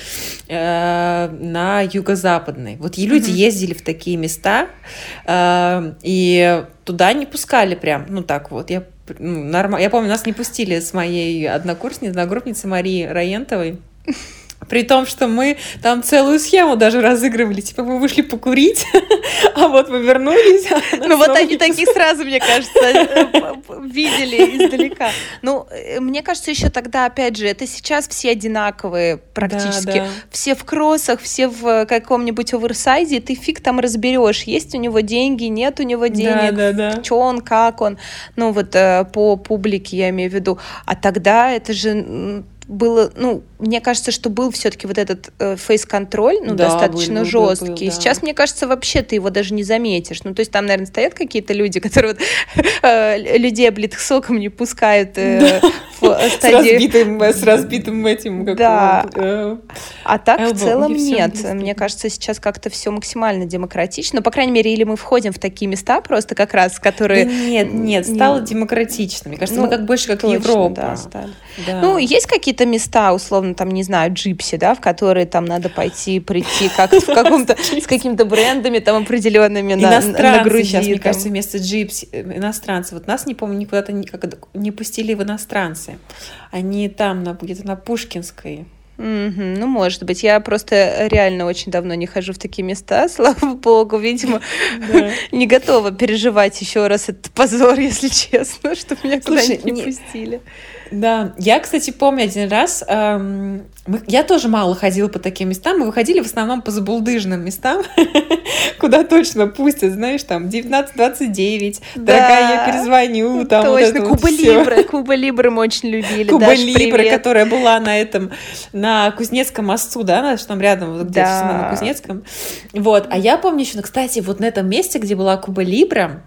на юго-западной. Вот и люди ездили в такие места, и туда не пускали прям. Ну, так вот, я помню, нас не пустили с моей одногруппницей Марии Раентовой. При том, что мы там целую схему даже разыгрывали. Типа мы вышли покурить, а вот мы вернулись. Ну вот они такие сразу, мне кажется, видели издалека. Ну, мне кажется, еще тогда, опять же, это сейчас все одинаковые практически. Да, да. Все в кроссах, все в каком-нибудь оверсайзе, и ты фиг там разберешь, есть у него деньги, нет у него денег, да, да, да. Что он, как он. Ну вот по публике я имею в виду. А тогда это же... было, ну, мне кажется, что был все-таки вот этот фейс-контроль, ну, да, достаточно жесткий. Да. Сейчас, мне кажется, вообще ты его даже не заметишь. Ну, то есть там, наверное, стоят какие-то люди, которые вот, людей, облитых соком, не пускают в стадии... С разбитым этим... Да. А так в целом нет. Мне кажется, сейчас как-то все максимально демократично. Ну, по крайней мере, или мы входим в такие места просто как раз, которые... Да нет, стало демократично. Мне кажется, ну, мы как больше как точно, Европа. Да, да. Ну, есть какие-то места, условно, там, не знаю, джипси, да, в которые там надо прийти как-то с какими-то брендами там определенными нагрузить. Сейчас, мне кажется, вместо джипси иностранцы. Вот нас, не помню, никуда-то не пустили в иностранцы. Они там где-то на Пушкинской. Ну, может быть. Я просто реально очень давно не хожу в такие места, слава богу, видимо, не готова переживать еще раз этот позор, если честно, что меня куда-нибудь не пустили. Да, я, кстати, помню один раз, я тоже мало ходила по таким местам, мы выходили в основном по забулдыжным местам, куда точно пустят, знаешь, там, 19:29, дорогая, я перезвоню, там вот это вот всё. Точно, Куба Либра мы очень любили, Куба Либра, которая была на Кузнецком мосту, да, что там рядом, где-то на Кузнецком, вот, а я помню еще, кстати, вот на этом месте, где была Куба Либра,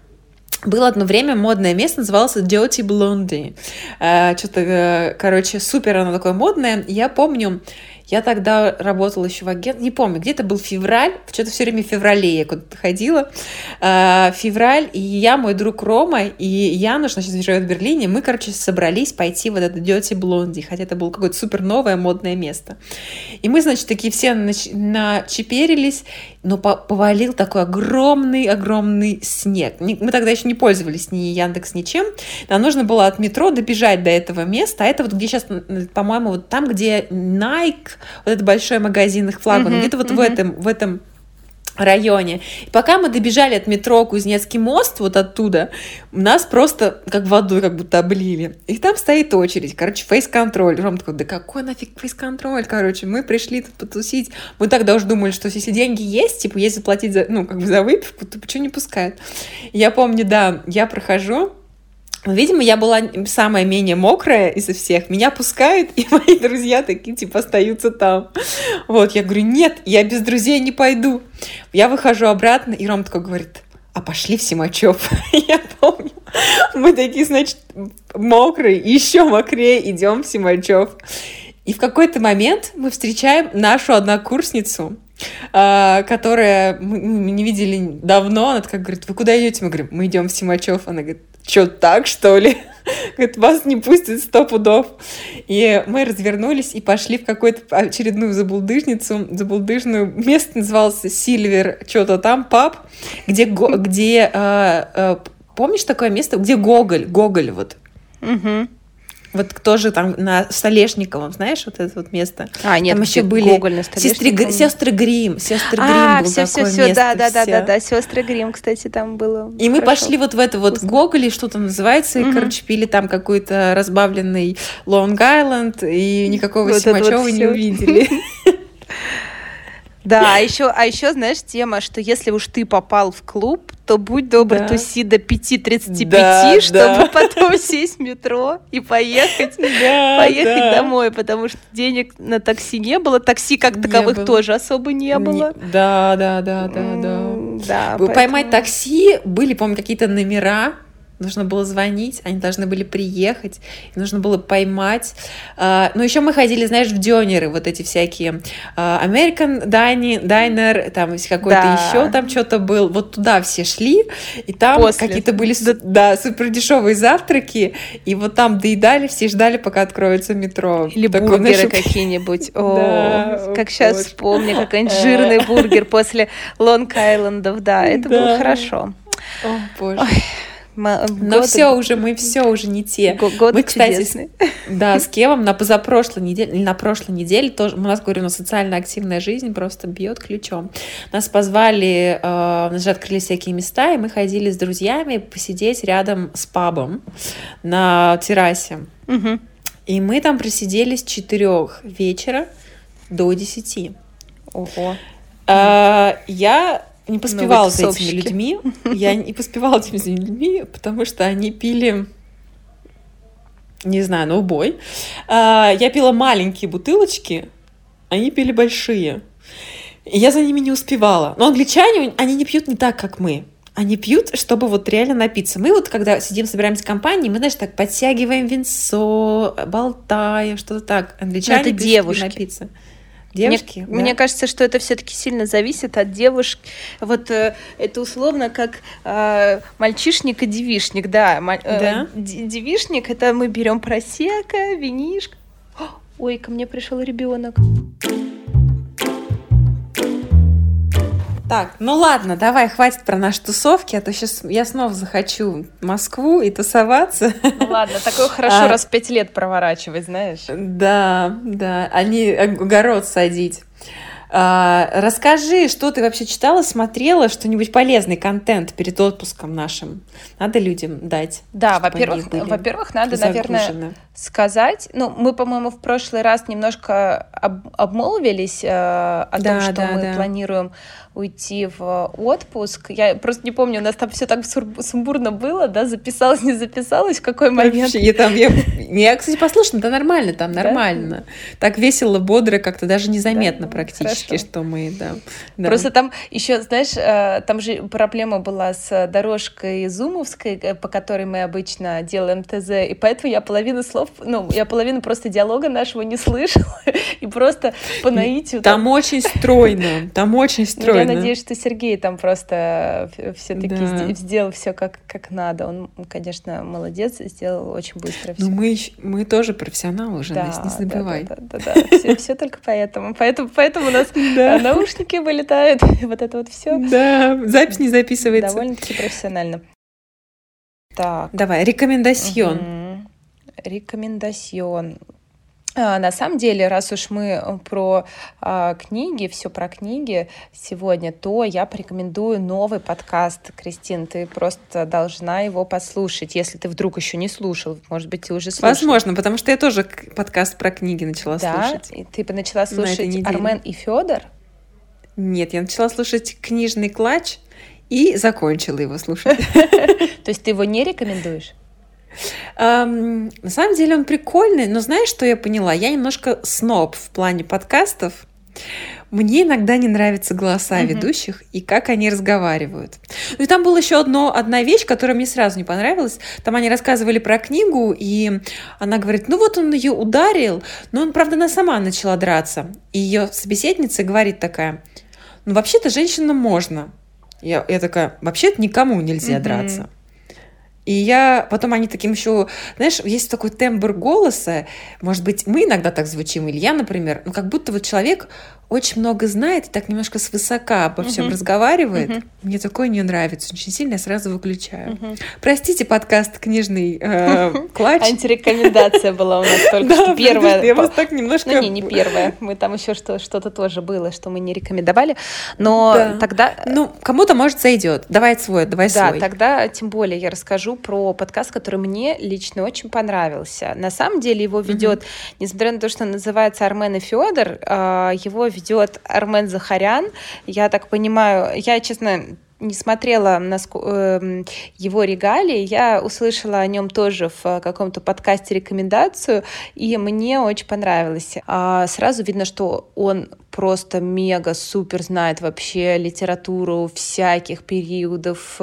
было одно время модное место, называлось Дети Блонди. Что-то, короче, супер оно такое модное. Я помню, я тогда работала еще в агентстве, не помню, где-то был февраль, что-то все время в феврале я куда-то ходила. Февраль, и я, мой друг Рома, и Януш, значит, живет в Берлине, мы, короче, собрались пойти в этот Дети Блонди, хотя это было какое-то супер новое модное место. И мы, значит, такие все начеперились, но повалил такой огромный-огромный снег. Мы тогда еще не пользовались ни Яндекс, ничем. Нам нужно было от метро добежать до этого места. А это вот где сейчас, по-моему, вот там, где Nike, вот этот большой магазин их Флакон, где-то вот в этом районе. И пока мы добежали от метро Кузнецкий мост, вот оттуда, нас просто как водой как будто облили. И там стоит очередь. Короче, фейс-контроль. Ром такой, да какой нафиг фейс-контроль? Короче, мы пришли тут потусить. Мы тогда уже думали, что если деньги есть, типа, если платить за, ну, как бы за выпивку, то почему не пускают? Я помню, да, я прохожу, Видимо, я была самая менее мокрая из всех. Меня пускают, и мои друзья такие, типа, остаются там. Вот, я говорю, нет, я без друзей не пойду. Я выхожу обратно, и Ром такой говорит, а пошли в Симачев. Я помню. Мы такие, значит, мокрые, еще мокрее, идем в Симачев. И в какой-то момент мы встречаем нашу однокурсницу, которая мы не видели давно. Она такая говорит, вы куда идете? Мы говорим, мы идем в Симачев. Она говорит, что, так, что ли? Говорит, вас не пустят 100 пудов. И мы развернулись и пошли в какую-то очередную забулдыжницу. Забулдыжную. Место называлось Silver, что-то там, паб, где помнишь такое место, где Гоголь вот. Угу. Вот тоже там на Столешниковом, знаешь, вот это вот место. А, нет, там еще были Гоголь на Столешниковом. Сестры Грим было такое место. Да, Сестры Грим, кстати, там было. И мы пошли вот в это вот Гоголь, и что там называется, и, короче, пили там какой-то разбавленный Лонг-Айленд, и никакого вот Симачева вот не увидели. Да, а еще, знаешь, тема, что если уж ты попал в клуб, то будь добр, туси до 5:35, чтобы потом сесть в метро и поехать домой, потому что денег на такси не было, такси как таковых тоже особо не было. Да. Поймать такси, были, по-моему, какие-то номера, нужно было звонить, они должны были приехать, нужно было поймать. Но еще мы ходили, знаешь, в дёнеры, вот эти всякие American Diner, там какой-то еще там что-то был. Вот туда все шли, и там какие-то были супердешевые завтраки, и вот там доедали, все ждали, пока откроется метро. Или бургеры какие-нибудь. Как сейчас вспомню, какой-нибудь жирный бургер после Лонг-Айлендов. Да, это было хорошо. О, боже. Но мы все уже не те. Годы мы, кстати, чудесные. С Кевом на прошлой неделе тоже, у нас, говорю, социально активная жизнь просто бьет ключом. Нас позвали, у нас же открылись всякие места, и мы ходили с друзьями посидеть рядом с пабом на террасе. Угу. И мы там просидели с 4 вечера до 10. Ого. Я не поспевала с этими людьми. Я не поспевала с этими людьми, потому что они пили, не знаю, на убой. Я пила маленькие бутылочки, они пили большие. И я за ними не успевала. Но англичане, они не пьют не так, как мы. Они пьют, чтобы вот реально напиться. Мы вот, когда сидим, собираемся в компании, мы, знаешь, так подтягиваем венцо, болтаем, что-то так. Англичане пьют, девушки, чтобы напиться. Девушки, мне кажется, что это все-таки сильно зависит от девушки. Вот это условно как мальчишник и девишник, да. Девишник — это мы берем просека, винишко. Ой, ко мне пришел ребенок. Так, ну ладно, давай, хватит про наши тусовки, а то сейчас я снова захочу в Москву и тусоваться. Ну ладно, такое хорошо раз в 5 лет проворачивать, знаешь. Да, огород садить. Расскажи, что ты вообще читала, смотрела, что-нибудь полезный контент перед отпуском нашим. Надо людям дать. Да, во-первых, надо, наверное, сказать. Ну, мы, по-моему, в прошлый раз немножко обмолвились о том, что мы планируем уйти в отпуск. Я просто не помню, у нас там все так сумбурно было, да, записалась, не записалась, в какой момент. Вообще, я, кстати, послушала, да, нормально там, нормально. Да? Так весело, бодро, как-то даже незаметно практически, хорошо, что мы, да. Просто там еще, знаешь, там же проблема была с дорожкой зумовской, по которой мы обычно делаем ТЗ, и поэтому я половину слов, просто диалога нашего не слышала, и просто по наитию. Там очень стройно. Я надеюсь, что Сергей там просто все-таки сделал все как надо. Он, конечно, молодец, сделал очень быстро все. Но мы тоже профессионалы уже, нас не забывай. Да. Все только поэтому. Поэтому у нас наушники вылетают, вот это вот все. Да, запись не записывается. Довольно-таки профессионально. Так. Давай, рекомендацион. На самом деле, раз уж мы про книги сегодня, то я порекомендую новый подкаст. Кристин, ты просто должна его послушать, если ты вдруг еще не слушал. Может быть, ты уже слушал. Возможно, потому что я тоже подкаст про книги начала слушать. Да, и ты начала слушать Армен и Федор? Нет, я начала слушать «Книжный клатч» и закончила его слушать. То есть ты его не рекомендуешь? На самом деле он прикольный, но знаешь, что я поняла? Я немножко сноб в плане подкастов. Мне иногда не нравятся голоса ведущих и как они разговаривают. Ну и там была еще одна вещь, которая мне сразу не понравилась. Там они рассказывали про книгу, и она говорит, ну вот он ее ударил, но он, правда, она сама начала драться. И ее собеседница говорит такая, ну вообще-то женщинам можно. Я такая, вообще-то никому нельзя драться. И потом они таким еще, знаешь, есть такой тембр голоса, может быть, мы иногда так звучим, или я, например, ну как будто вот человек очень много знает и так немножко свысока обо всем разговаривает. Мне такое не нравится, очень сильно я сразу выключаю. Простите, подкаст «Книжный клатч». Антирекомендация была у нас только что первая. Я вас так немножко... Ну не первая, мы там еще что-то тоже было, что мы не рекомендовали, но тогда... Ну, кому-то, может, зайдет. Давай свой. Да, тогда тем более я расскажу про подкаст, который мне лично очень понравился. На самом деле его ведет, несмотря на то, что он называется «Армен и Федор», его ведет Армен Захарян. Я так понимаю, я, честно, не смотрела его регалии, я услышала о нем тоже в каком-то подкасте рекомендацию, и мне очень понравилось. Сразу видно, что он просто мега-супер знает вообще литературу всяких периодов,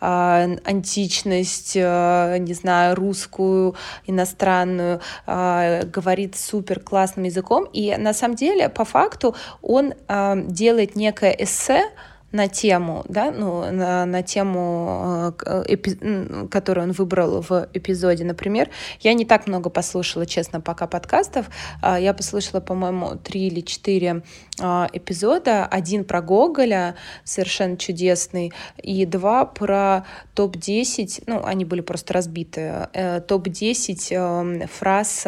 античность, не знаю, русскую, иностранную, говорит супер-классным языком, и на самом деле, по факту, он делает некое эссе на тему, да, ну, на тему, которую он выбрал в эпизоде, например. Я не так много послушала, честно, пока подкастов. Я послушала, по-моему, 3 или 4 эпизода. 1 про Гоголя, совершенно чудесный, и 2 про топ-10, ну, они были просто разбиты, топ-10 фраз,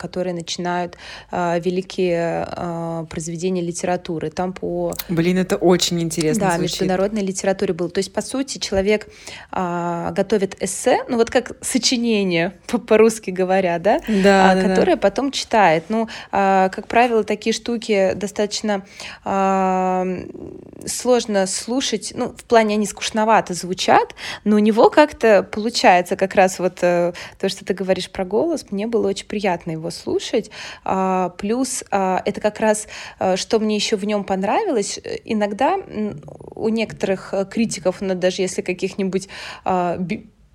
которые начинают великие произведения литературы. Там по... Блин, это очень интересно. Да, звучит. Международной литературе был. То есть, по сути, человек готовит эссе, ну вот как сочинение, по-русски говоря, да? Да, которое потом читает. Ну, как правило, такие штуки достаточно сложно слушать. Ну, в плане они скучновато звучат, но у него как-то получается как раз вот то, что ты говоришь про голос. Мне было очень приятно его слушать. Плюс это как раз, что мне еще в нем понравилось, иногда... У некоторых критиков, но даже если каких-нибудь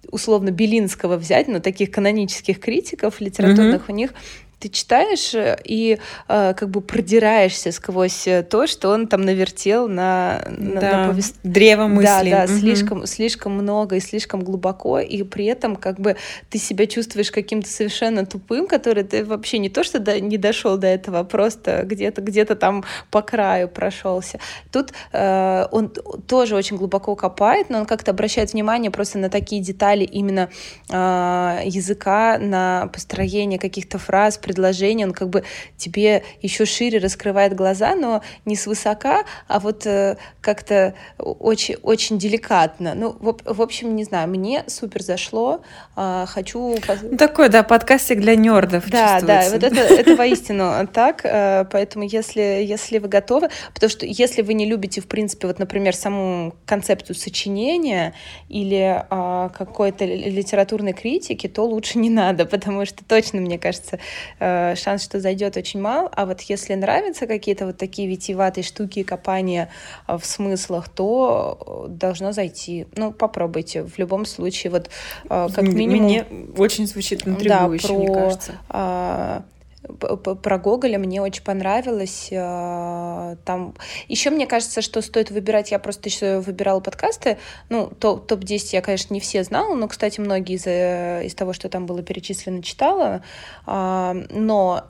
условно Белинского взять, но таких канонических критиков литературных, у них ты читаешь и как бы продираешься сквозь то, что он там навертел на древо мысли. Да, слишком много и слишком глубоко, и при этом как бы ты себя чувствуешь каким-то совершенно тупым, который ты вообще не то что не дошел до этого, а просто где-то там по краю прошелся. Тут он тоже очень глубоко копает, но он как-то обращает внимание просто на такие детали именно языка, на построение каких-то фраз, предложение, он как бы тебе еще шире раскрывает глаза, но не свысока, а вот как-то очень-очень деликатно. Ну, в общем, не знаю, мне супер зашло. Хочу... Такой, да, подкастик для нердов. Да, чувствуется. Да, вот это воистину так, поэтому если вы готовы, потому что если вы не любите, в принципе, вот, например, саму концепцию сочинения или какой-то литературной критики, то лучше не надо, потому что точно, мне кажется, шанс, что зайдет, очень мал. А вот если нравятся какие-то вот такие витиеватые штуки и копания в смыслах, то должно зайти. Ну, попробуйте. В любом случае, вот как минимум... Мне очень звучит интригующе, да, мне кажется. Про Гоголя мне очень понравилось. Там еще мне кажется, что стоит выбирать. Я просто еще выбирала подкасты. Ну, топ-10 я, конечно, не все знала, но, кстати, многие из того, что там было перечислено, читала. Но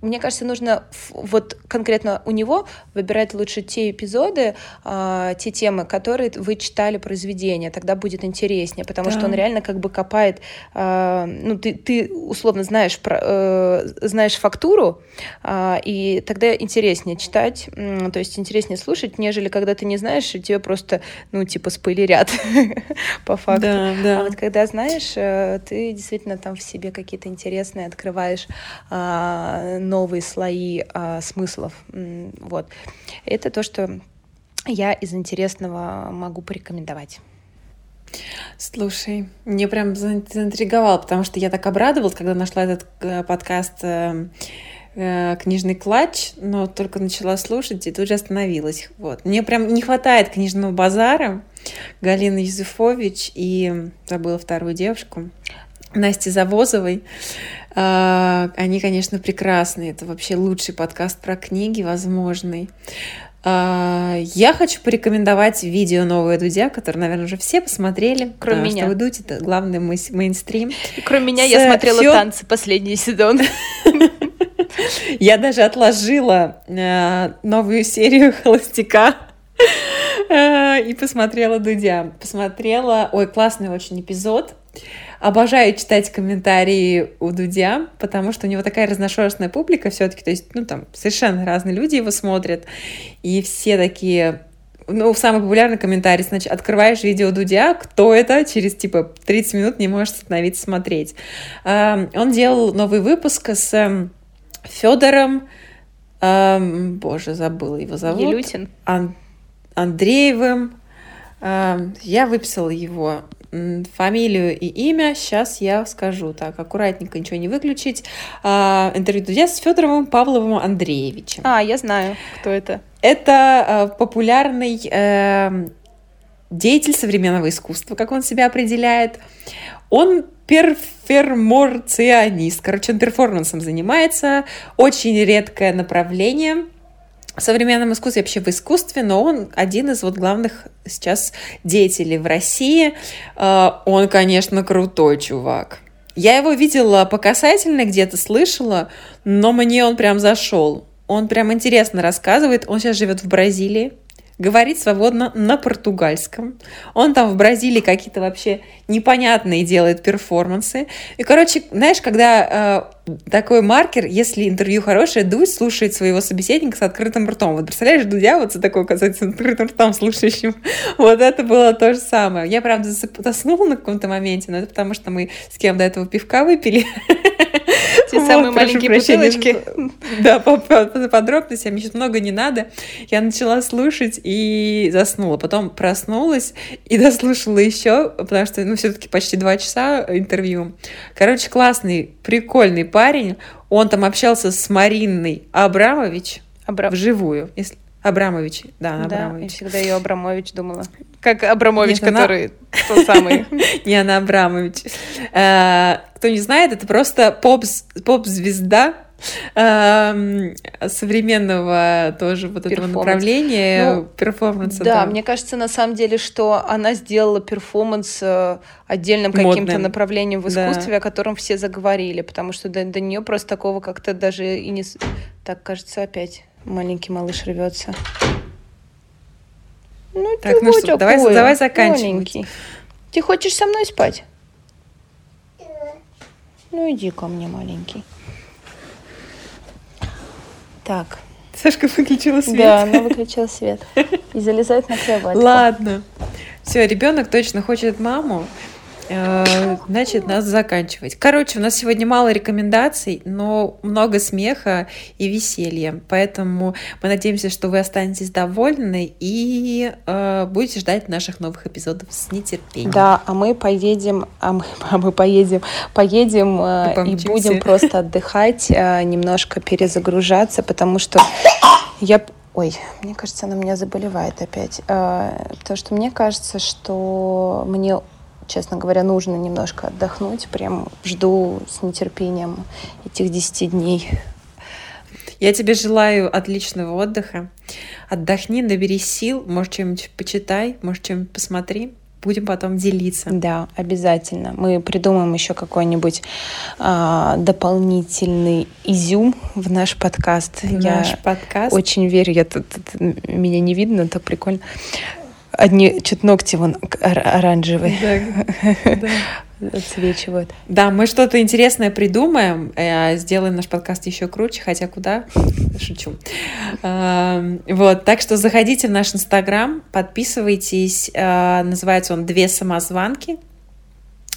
мне кажется, нужно вот конкретно у него выбирать лучше те эпизоды, те темы, которые вы читали произведения. Тогда будет интереснее, потому что он реально как бы копает... Ну, ты условно знаешь, знаешь фактуру, и тогда интереснее читать, то есть интереснее слушать, нежели когда ты не знаешь, и тебе просто, ну, типа, спойлерят по факту. А вот когда знаешь, ты действительно там в себе какие-то интересные открываешь... новые слои смыслов. Вот. Это то, что я из интересного могу порекомендовать. Слушай, мне прям заинтриговало, потому что я так обрадовалась, когда нашла этот подкаст «Книжный клатч», но только начала слушать и тут же остановилась. Вот. Мне прям не хватает книжного базара, Галины Юзефович и, забыла вторую девушку, Насти Завозовой. Они, конечно, прекрасные. Это вообще лучший подкаст про книги возможный. Я хочу порекомендовать видео новое Дудя, которое, наверное, уже все посмотрели. Кроме меня. Что вы Дудь, это главный мейнстрим. Кроме меня, я смотрела «Танцы», последний сезон. Я даже отложила новую серию «Холостяка» и посмотрела Дудя. Посмотрела... Ой, классный очень эпизод. Обожаю читать комментарии у Дудя, потому что у него такая разношерстная публика все-таки, то есть, ну, там, совершенно разные люди его смотрят, и все такие... Ну, самый популярный комментарий, значит, открываешь видео Дудя, кто это, через, типа, 30 минут не можешь остановиться смотреть. Он делал новый выпуск с Федором... Боже, забыла его зовут. Елютин. Андреевым. Я выписала его... фамилию и имя, сейчас я скажу, так, аккуратненько, ничего не выключить. Интервью Дудя с Федоровым Павловым Андреевичем. Я знаю, кто это. Это популярный деятель современного искусства, как он себя определяет. Он перформационист, короче, он перформансом занимается, очень редкое направление в современном искусстве, вообще в искусстве, но он один из вот главных сейчас деятелей в России. Он, конечно, крутой чувак. Я его видела по касательной, где-то слышала, но мне он прям зашел. Он прям интересно рассказывает. Он сейчас живет в Бразилии, говорит свободно на португальском. Он там в Бразилии какие-то вообще непонятные делает перформансы. И, короче, знаешь, когда такой маркер, если интервью хорошее, Дудь слушает своего собеседника с открытым ртом. Вот представляешь, Дудя вот с такой, оказывается, с открытым ртом слушающим. Вот это было то же самое. Я, правда, заснула на каком-то моменте, но это потому, что мы с кем до этого пивка выпили. Те самые маленькие бутылочки. Да, по подробностям, еще много не надо. Я начала слушать и заснула. Потом проснулась и дослушала еще, потому что, ну, все-таки почти 2 часа интервью. Короче, классный, прикольный парень. Он там общался с Мариной Абрамович вживую. Абрамович, да, Абрамович. Я всегда ее Абрамович думала. Как Абрамович, который тот самый. Не, она Абрамович. Кто не знает, это просто поп-звезда современного тоже вот этого направления, перформанса. Да, мне кажется, на самом деле, что она сделала перформанс отдельным каким-то направлением в искусстве, о котором все заговорили, потому что до нее просто такого как-то даже и не... Так, кажется, опять... Маленький малыш рвется. Ну, так, ты будь около. Давай заканчивай. Ты хочешь со мной спать? Ну, иди ко мне, маленький. Так. Сашка выключила свет. Да, она выключила свет. И залезает на кроватку. Ладно. Все, ребенок точно хочет маму. Значит, нас заканчивать. Короче, у нас сегодня мало рекомендаций, но много смеха и веселья. Поэтому мы надеемся, что вы останетесь довольны и будете ждать наших новых эпизодов с нетерпением. Да, а мы поедем, и будем просто отдыхать, немножко перезагружаться, потому что я... Ой, мне кажется, она меня заболевает опять. Потому что мне кажется, что мне... Честно говоря, нужно немножко отдохнуть. Прям жду с нетерпением этих 10 дней. Я тебе желаю отличного отдыха. Отдохни, набери сил. Может, чем-нибудь почитай, может, чем-нибудь посмотри. Будем потом делиться. Да, обязательно. Мы придумаем еще какой-нибудь дополнительный изюм в наш подкаст. Наш подкаст. Очень верю. Меня не видно, так прикольно. Одни что-то ногти вон оранжевые отсвечивают. Да, мы что-то интересное придумаем, сделаем наш подкаст еще круче, хотя куда? Шучу. Вот, так что заходите в наш Инстаграм, подписывайтесь, называется он «Две самозванки»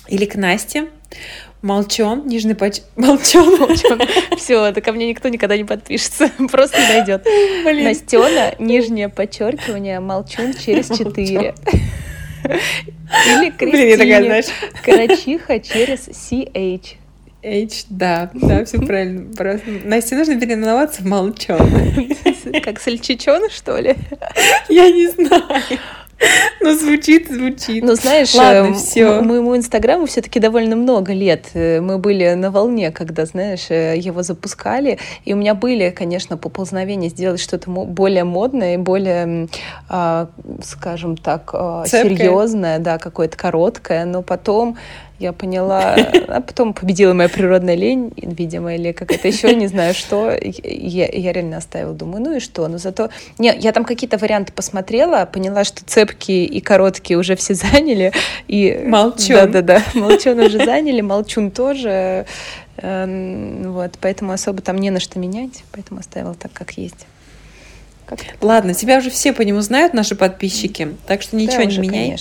или «К Насте». Молчон, нижний пач... Молчон. Все, это ко мне никто никогда не подпишется. Просто найдет. Настена, нижнее подчеркивание, молчун через 4. Или Кристине Карачиха через CH. H, да, все правильно. Просто... Насте нужно переименоваться в Молчон. Как сальчичон, что ли? Я не знаю. Ну, звучит. Ну, знаешь, ладно, моему Инстаграму все-таки довольно много лет. Мы были на волне, когда, знаешь, его запускали. И у меня были, конечно, поползновения сделать что-то более модное, более, скажем так, серьезное, да, какое-то короткое. Но потом я поняла, а потом победила моя природная лень, видимо, или какая-то еще, не знаю что. Я реально оставила, думаю, ну и что? Но зато... Не, я там какие-то варианты посмотрела, поняла, что цепкие и короткие уже все заняли. И... Молчун. Да-да-да, Молчун уже заняли, Молчун тоже. Вот, поэтому особо там не на что менять, поэтому оставила так, как есть. Ладно, тебя уже все по нему знают, наши подписчики, так что ничего не меняй.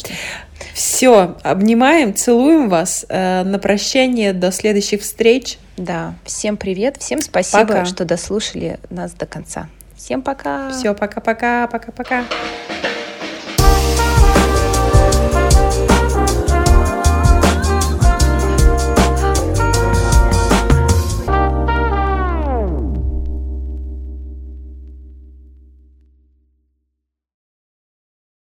Все, обнимаем, целуем вас. На прощание, до следующих встреч. Да, всем привет, всем спасибо, пока. Что дослушали нас до конца. Всем пока. Все, пока-пока, пока-пока.